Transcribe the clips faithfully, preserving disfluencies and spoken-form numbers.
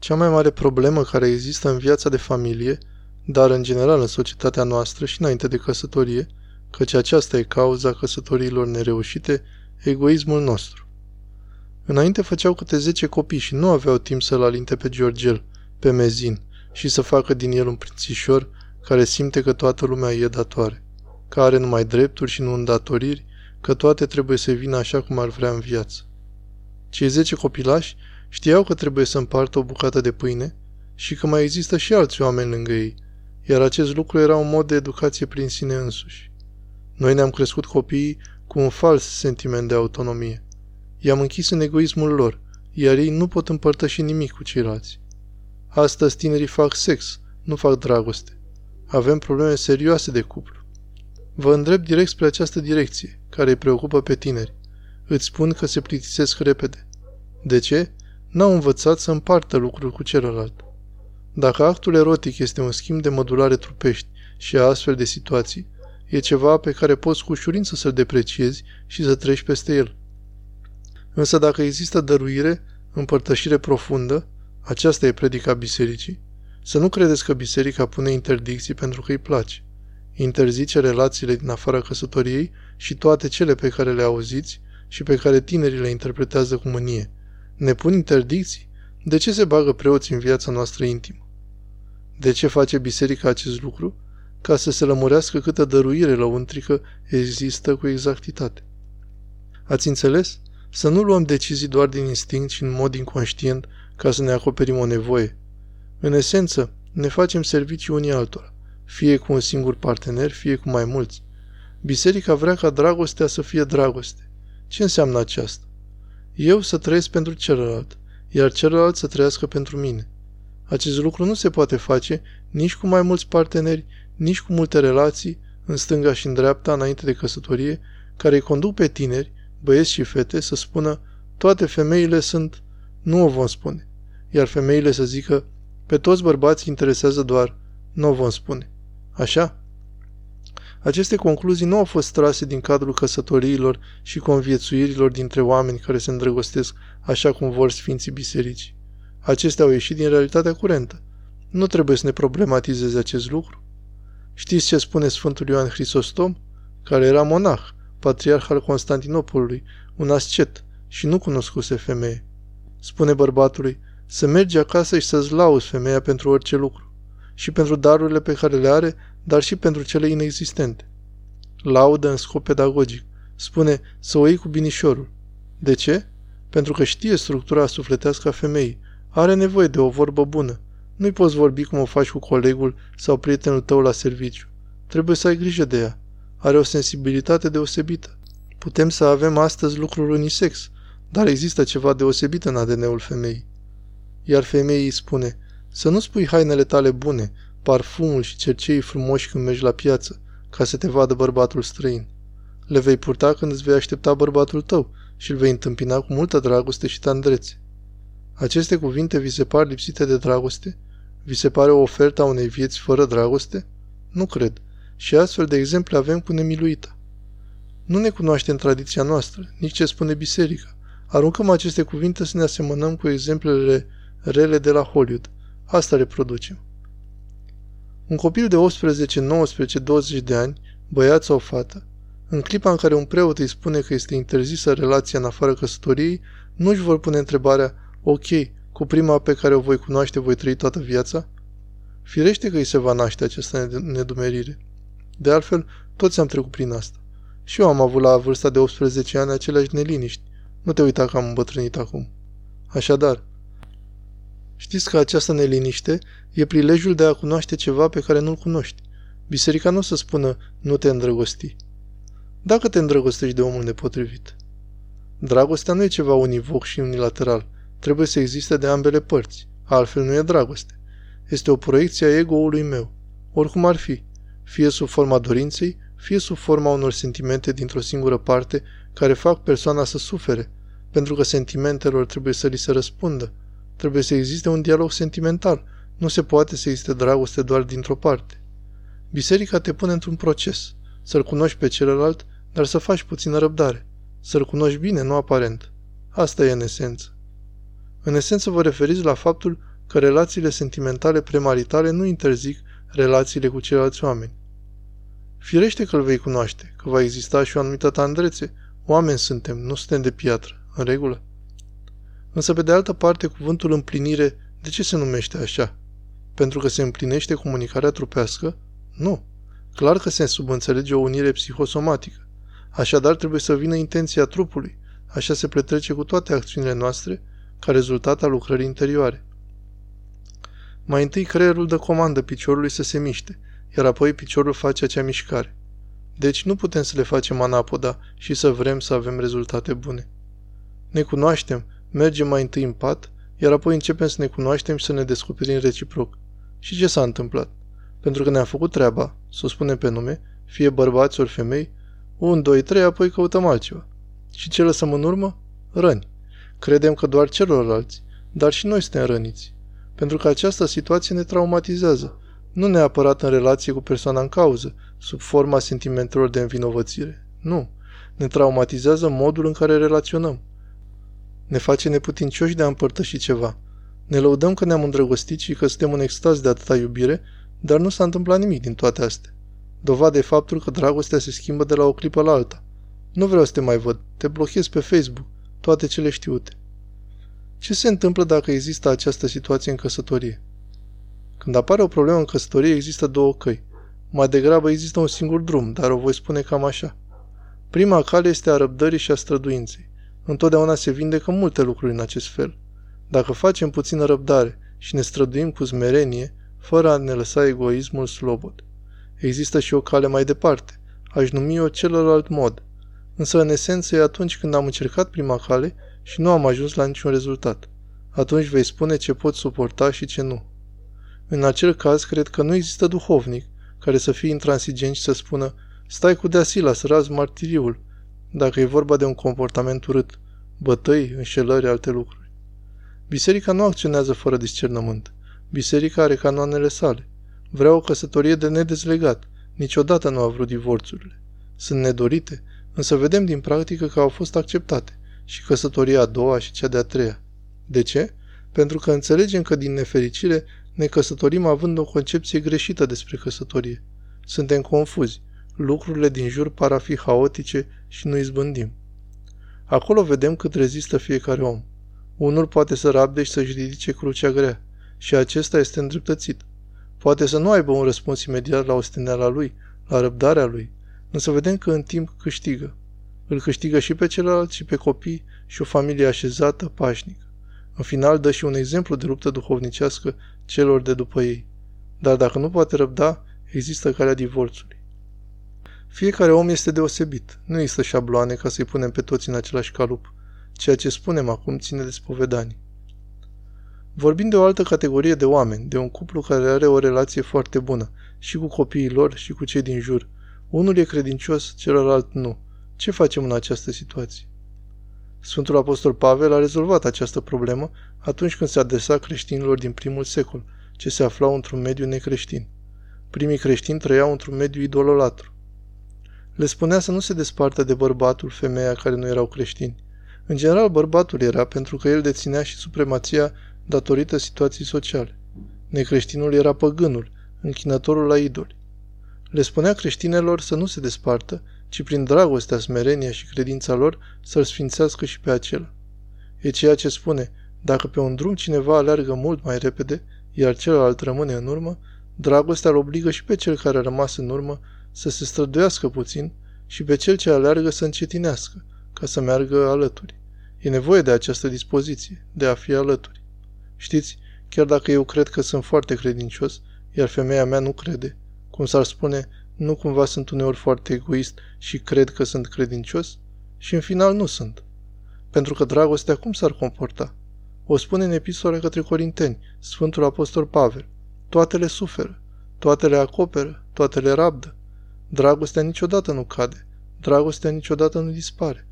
Cea mai mare problemă care există în viața de familie, dar în general în societatea noastră și înainte de căsătorie, căci aceasta e cauza căsătoriilor nereușite, egoismul nostru. Înainte făceau câte zece copii și nu aveau timp să-l alinte pe Georgel, pe mezin, și să facă din el un prințișor care simte că toată lumea e datoare, că are numai drepturi și nu îndatoriri, că toate trebuie să vină așa cum ar vrea în viață. Cei zece copilași știau că trebuie să împartă o bucată de pâine și că mai există și alți oameni lângă ei, iar acest lucru era un mod de educație prin sine însuși. Noi ne-am crescut copiii cu un fals sentiment de autonomie. I-am închis în egoismul lor, iar ei nu pot împărtăși nimic cu ceilalți. Astăzi tinerii fac sex, nu fac dragoste. Avem probleme serioase de cuplu. Vă îndrept direct spre această direcție, care îi preocupă pe tineri. Îți spun că se plictisesc repede. De ce? N-au învățat să împartă lucruri cu celălalt. Dacă actul erotic este un schimb de modulare trupești și a astfel de situații, e ceva pe care poți cu ușurință să-l depreciezi și să treci peste el. Însă dacă există dăruire, împărtășire profundă, aceasta e predica bisericii, să nu credeți că biserica pune interdicții pentru că îi place. Interzice relațiile din afara căsătoriei și toate cele pe care le auziți și pe care tinerii le interpretează cu mânie. Ne pun interdicții? De ce se bagă preoții în viața noastră intimă? De ce face biserica acest lucru? Ca să se lămurească câtă dăruire lăuntrică există cu exactitate. Ați înțeles? Să nu luăm decizii doar din instinct și în mod inconștient ca să ne acoperim o nevoie. În esență, ne facem servicii unii altora, fie cu un singur partener, fie cu mai mulți. Biserica vrea ca dragostea să fie dragoste. Ce înseamnă aceasta? Eu să trăiesc pentru celălalt, iar celălalt să trăiască pentru mine. Acest lucru nu se poate face nici cu mai mulți parteneri, nici cu multe relații, în stânga și în dreapta, înainte de căsătorie, care îi conduc pe tineri, băieți și fete, să spună toate femeile sunt, nu o vom spune, iar femeile să zică pe toți bărbații interesează doar, nu o vom spune. Așa? Aceste concluzii nu au fost trase din cadrul căsătoriilor și conviețuirilor dintre oameni care se îndrăgostesc așa cum vor sfinții biserici. Acestea au ieșit din realitatea curentă. Nu trebuie să ne problematizeze acest lucru. Știți ce spune Sfântul Ioan Hristostom? Care era monah, patriarh al Constantinopolului, un ascet și nu cunoscuse femeie. Spune bărbatului, să mergi acasă și să-ți lauzi femeia pentru orice lucru, și pentru darurile pe care le are, dar și pentru cele inexistente. Laudă în scop pedagogic. Spune să o iei cu binișorul. De ce? Pentru că știe structura sufletească a femeii. Are nevoie de o vorbă bună. Nu-i poți vorbi cum o faci cu colegul sau prietenul tău la serviciu. Trebuie să ai grijă de ea. Are o sensibilitate deosebită. Putem să avem astăzi lucruri unisex, dar există ceva deosebit în A D N-ul femeii. Iar femeii îi spune, să nu spui hainele tale bune, parfumul și cerceii frumoși când mergi la piață, ca să te vadă bărbatul străin. Le vei purta când îți vei aștepta bărbatul tău și îl vei întâmpina cu multă dragoste și tandrețe. Aceste cuvinte vi se par lipsite de dragoste? Vi se pare o ofertă a unei vieți fără dragoste? Nu cred. Și astfel de exemple avem cu nemiluita. Nu ne cunoaștem tradiția noastră, nici ce spune biserica. Aruncăm aceste cuvinte să ne asemănăm cu exemplele rele de la Hollywood. Asta le producem. Un copil de optsprezece, nouăsprezece, douăzeci de ani, băiat sau fată, în clipa în care un preot îi spune că este interzisă relația în afara căsătoriei, nu-și vor pune întrebarea, ok, cu prima pe care o voi cunoaște voi trăi toată viața? Firește că îi se va naște această nedumerire. De altfel, toți am trecut prin asta. Și eu am avut la vârsta de optsprezece ani aceleași neliniști. Nu te uita că am îmbătrânit acum. Așadar, știți că această neliniște e prilejul de a cunoaște ceva pe care nu-l cunoști. Biserica nu o să spună, nu te îndrăgosti. Dacă te îndrăgostești de omul nepotrivit. Dragostea nu e ceva univoc și unilateral. Trebuie să existe de ambele părți, altfel nu e dragoste. Este o proiecție a ego-ului meu, oricum ar fi, fie sub forma dorinței, fie sub forma unor sentimente dintr-o singură parte care fac persoana să sufere, pentru că sentimentelor trebuie să li se răspundă. Trebuie să existe un dialog sentimental, nu se poate să existe dragoste doar dintr-o parte. Biserica te pune într-un proces, să-l cunoști pe celălalt, dar să faci puțină răbdare, să-l cunoști bine, nu aparent. Asta e în esență. În esență vă referiți la faptul că relațiile sentimentale premaritale nu interzic relațiile cu ceilalți oameni. Firește că îl vei cunoaște, că va exista și o anumită tandrețe. Oameni suntem, nu suntem de piatră, în regulă. Însă, pe de altă parte, cuvântul împlinire, de ce se numește așa? Pentru că se împlinește comunicarea trupească? Nu. Clar că se subînțelege o unire psihosomatică. Așadar, trebuie să vină intenția trupului. Așa se petrece cu toate acțiunile noastre, ca rezultat al lucrării interioare. Mai întâi creierul dă comandă piciorului să se miște, iar apoi piciorul face acea mișcare. Deci nu putem să le facem anapoda și să vrem să avem rezultate bune. Ne cunoaștem, mergem mai întâi în pat, iar apoi începem să ne cunoaștem și să ne descoperim reciproc. Și ce s-a întâmplat? Pentru că ne-a făcut treaba, să o spunem pe nume, fie bărbați ori femei, unu, doi, trei, apoi căutăm altceva. Și ce lăsăm în urmă? Răni. Credem că doar celorlalți, dar și noi suntem răniți. Pentru că această situație ne traumatizează, nu neapărat în relație cu persoana în cauză, sub forma sentimentelor de învinovățire. Nu. Ne traumatizează modul în care relaționăm. Ne face neputincioși de a împărtăși ceva. Ne lăudăm că ne-am îndrăgostit și că suntem în extaz de atâta iubire, dar nu s-a întâmplat nimic din toate astea. Dovadă e faptul că dragostea se schimbă de la o clipă la alta. Nu vreau să te mai văd. Te blochez pe Facebook. Toate cele știute. Ce se întâmplă dacă există această situație în căsătorie? Când apare o problemă în căsătorie, există două căi. Mai degrabă există un singur drum, dar o voi spune cam așa. Prima cale este a răbdării și a străduinței. Întotdeauna se vindecă multe lucruri în acest fel. Dacă facem puțină răbdare și ne străduim cu smerenie, fără a ne lăsa egoismul slobod. Există și o cale mai departe, aș numi-o celălalt mod. Însă, în esență, e atunci când am încercat prima cale și nu am ajuns la niciun rezultat. Atunci vei spune ce pot suporta și ce nu. În acel caz, cred că nu există duhovnic care să fie intransigent și să spună stai cu deasila să razi martiriul, dacă e vorba de un comportament urât, bătăi, înșelări, alte lucruri. Biserica nu acționează fără discernământ. Biserica are canoanele sale. Vrea o căsătorie de nedezlegat. Niciodată nu a vrut divorțurile. Sunt nedorite, însă vedem din practică că au fost acceptate și căsătoria a doua și cea de-a treia. De ce? Pentru că înțelegem că, din nefericire, ne căsătorim având o concepție greșită despre căsătorie. Suntem confuzi. Lucrurile din jur par a fi haotice și nu izbândim. Acolo vedem cât rezistă fiecare om. Unul poate să rabde și să-și ridice crucea grea. Și acesta este îndreptățit. Poate să nu aibă un răspuns imediat la osteneala lui, la răbdarea lui, însă vedem că în timp câștigă. Îl câștigă și pe celălalt, și pe copii, și o familie așezată, pașnică. În final dă și un exemplu de luptă duhovnicească celor de după ei. Dar dacă nu poate răbda, există calea divorțului. Fiecare om este deosebit. Nu există șabloane ca să-i punem pe toți în același calup. Ceea ce spunem acum ține de spovedanie. Vorbim de o altă categorie de oameni, de un cuplu care are o relație foarte bună, și cu copiii lor, și cu cei din jur. Unul e credincios, celălalt nu. Ce facem în această situație? Sfântul Apostol Pavel a rezolvat această problemă atunci când se adresa creștinilor din primul secol, ce se aflau într-un mediu necreștin. Primii creștini trăiau într-un mediu idolatru. Le spunea să nu se despartă de bărbatul, femeia care nu erau creștini. În general, bărbatul era pentru că el deținea și supremația datorită situației sociale. Necreștinul era păgânul, închinătorul la idoli. Le spunea creștinelor să nu se despartă, ci prin dragostea, smerenia și credința lor să-l sfințească și pe acela. E ceea ce spune, dacă pe un drum cineva aleargă mult mai repede, iar celălalt rămâne în urmă, dragostea îl obligă și pe cel care a rămas în urmă să se străduiască puțin și pe cel ce aleargă să încetinească, ca să meargă alături. E nevoie de această dispoziție, de a fi alături. Știți, chiar dacă eu cred că sunt foarte credincios, iar femeia mea nu crede, cum s-ar spune, nu cumva sunt uneori foarte egoist și cred că sunt credincios? Și în final nu sunt. Pentru că dragostea cum s-ar comporta? O spune în epistola către Corinteni, Sfântul Apostol Pavel. Toate le suferă, toate le acoperă, toate le rabdă. Dragostea niciodată nu cade, dragostea niciodată nu dispare.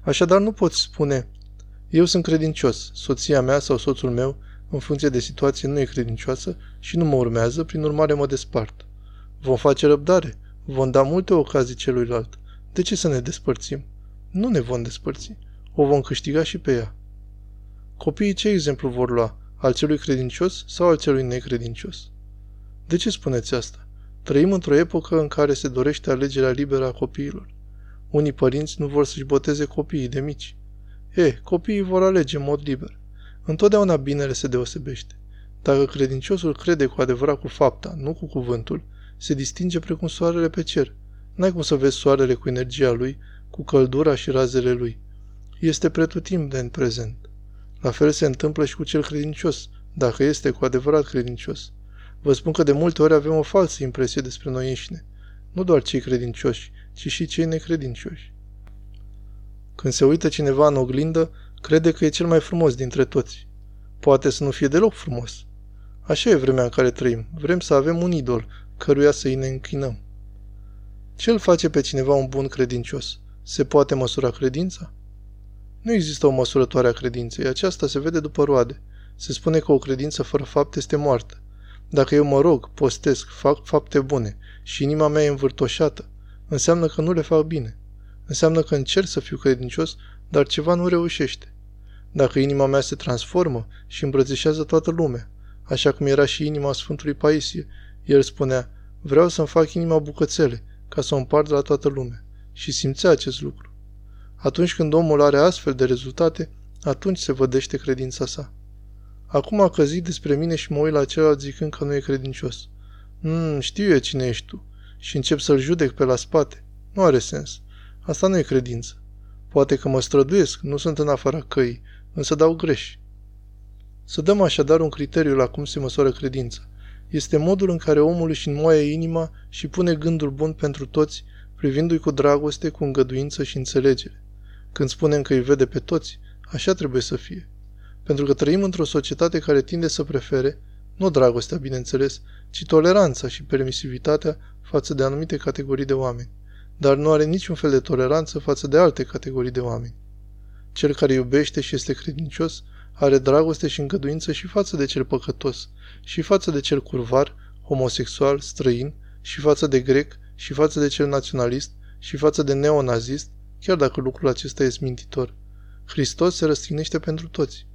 Așadar nu poți spune, eu sunt credincios, soția mea sau soțul meu, în funcție de situație, nu e credincioasă și nu mă urmează, prin urmare mă despart. Vom face răbdare, vom da multe ocazii celuilalt. De ce să ne despărțim? Nu ne vom despărți, o vom câștiga și pe ea. Copiii ce exemplu vor lua? al celui credincios sau al celui necredincios? De ce spuneți asta? Trăim într-o epocă în care se dorește alegerea liberă a copiilor. Unii părinți nu vor să-și boteze copiii de mici. E, copiii vor alege în mod liber. Întotdeauna binele se deosebește. Dacă credinciosul crede cu adevărat cu fapta, nu cu cuvântul, se distinge precum soarele pe cer. N-ai cum să vezi soarele cu energia lui, cu căldura și razele lui. Este pretutindeni prezent. La fel se întâmplă și cu cel credincios, dacă este cu adevărat credincios. Vă spun că de multe ori avem o falsă impresie despre noi înșine. Nu doar cei credincioși, ci și cei necredincioși. Când se uită cineva în oglindă, crede că e cel mai frumos dintre toți. Poate să nu fie deloc frumos. Așa e vremea în care trăim. Vrem să avem un idol, căruia să-i ne închinăm. Ce îl face pe cineva un bun credincios? Se poate măsura credința? Nu există o măsurătoare a credinței, aceasta se vede după roade. Se spune că o credință fără fapt este moartă. Dacă eu mă rog, postesc, fac fapte bune și inima mea e învârtoșată, înseamnă că nu le fac bine. Înseamnă că încerc să fiu credincios, dar ceva nu reușește. Dacă inima mea se transformă și îmbrățișează toată lumea, așa cum era și inima Sfântului Paisie, el spunea, vreau să-mi fac inima bucățele, ca să o împart la toată lumea. Și simțea acest lucru. Atunci când omul are astfel de rezultate, atunci se vădește credința sa. Acum a căzit despre mine și mă uit la celălalt zicând că nu e credincios. Mm, știu eu cine ești tu. Și încep să-l judec pe la spate. Nu are sens. Asta nu e credință. Poate că mă străduiesc, nu sunt în afara căii, însă dau greș. Să dăm așadar un criteriu la cum se măsoară credința. Este modul în care omul își înmoaie inima și pune gândul bun pentru toți, privindu-i cu dragoste, cu îngăduință și înțelegere. Când spunem că îi vede pe toți, așa trebuie să fie. Pentru că trăim într-o societate care tinde să prefere, nu dragostea, bineînțeles, ci toleranța și permisivitatea față de anumite categorii de oameni, dar nu are niciun fel de toleranță față de alte categorii de oameni. Cel care iubește și este credincios are dragoste și îngăduință și față de cel păcătos, și față de cel curvar, homosexual, străin, și față de grec, și față de cel naționalist, și față de neonazist, chiar dacă lucrul acesta e smintitor. Hristos se răstignește pentru toți.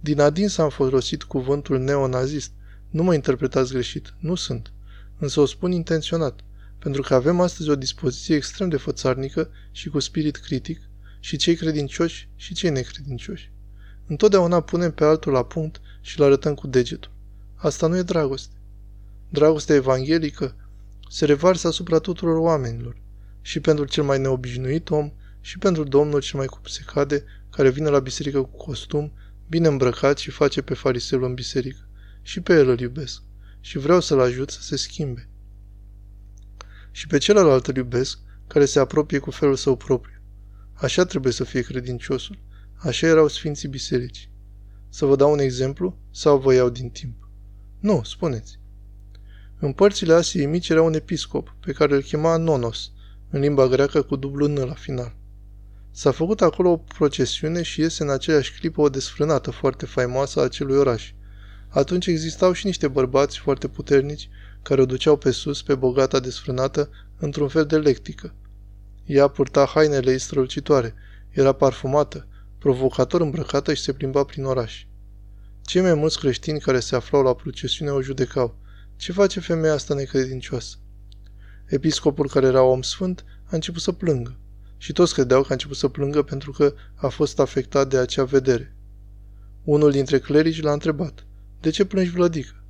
Din adins am folosit cuvântul neonazist. Nu mă interpretați greșit, nu sunt. Însă o spun intenționat, pentru că avem astăzi o dispoziție extrem de fățarnică și cu spirit critic, și cei credincioși și cei necredincioși. Întotdeauna punem pe altul la punct și îl arătăm cu degetul. Asta nu e dragoste. Dragostea evanghelică se revarsă asupra tuturor oamenilor, și pentru cel mai neobișnuit om, și pentru Domnul cel mai cupsecade, care vine la biserică cu costum, bine îmbrăcat și face pe fariseul în biserică. Și pe el îl iubesc, și vreau să-l ajut să se schimbe. Și pe celălalt îl iubesc, care se apropie cu felul său propriu. Așa trebuie să fie credinciosul, așa erau sfinții bisericii. Să vă dau un exemplu sau vă iau din timp? Nu, spuneți. În părțile Asiei Mici era un episcop, pe care îl chema Nonos, în limba greacă cu dublu N la final. S-a făcut acolo o procesiune și iese în aceeași clipă o desfrânată foarte faimoasă a acelui oraș. Atunci existau și niște bărbați foarte puternici care o duceau pe sus, pe bogata desfrânată, într-un fel de lectică. Ea purta hainele ei strălucitoare, era parfumată, provocator îmbrăcată și se plimba prin oraș. Cei mai mulți creștini care se aflau la procesiune o judecau. Ce face femeia asta necredincioasă? Episcopul, care era om sfânt, a început să plângă. Și toți credeau că a început să plângă pentru că a fost afectat de acea vedere. Unul dintre clerici l-a întrebat, de ce plângi, Vladică?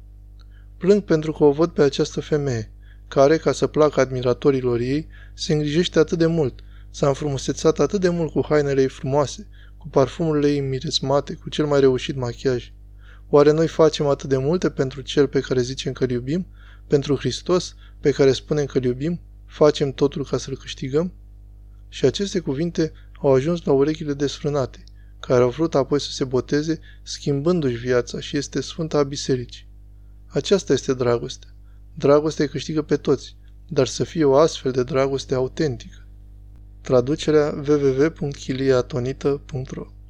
Plâng pentru că o văd pe această femeie, care, ca să placă admiratorilor ei, se îngrijește atât de mult, s-a înfrumusețat atât de mult cu hainele ei frumoase, cu parfumurile ei miresmate, cu cel mai reușit machiaj. Oare noi facem atât de multe pentru cel pe care zicem că-l iubim? Pentru Hristos, pe care spunem că-l iubim? Facem totul ca să-l câștigăm? Și aceste cuvinte au ajuns la urechile desfrânate, care au vrut apoi să se boteze, schimbându-și viața, și este sfânta a bisericii. Aceasta este dragostea. Dragostea câștigă pe toți, dar să fie o astfel de dragoste autentică. Traducerea w w w punct chilia tonita punct r o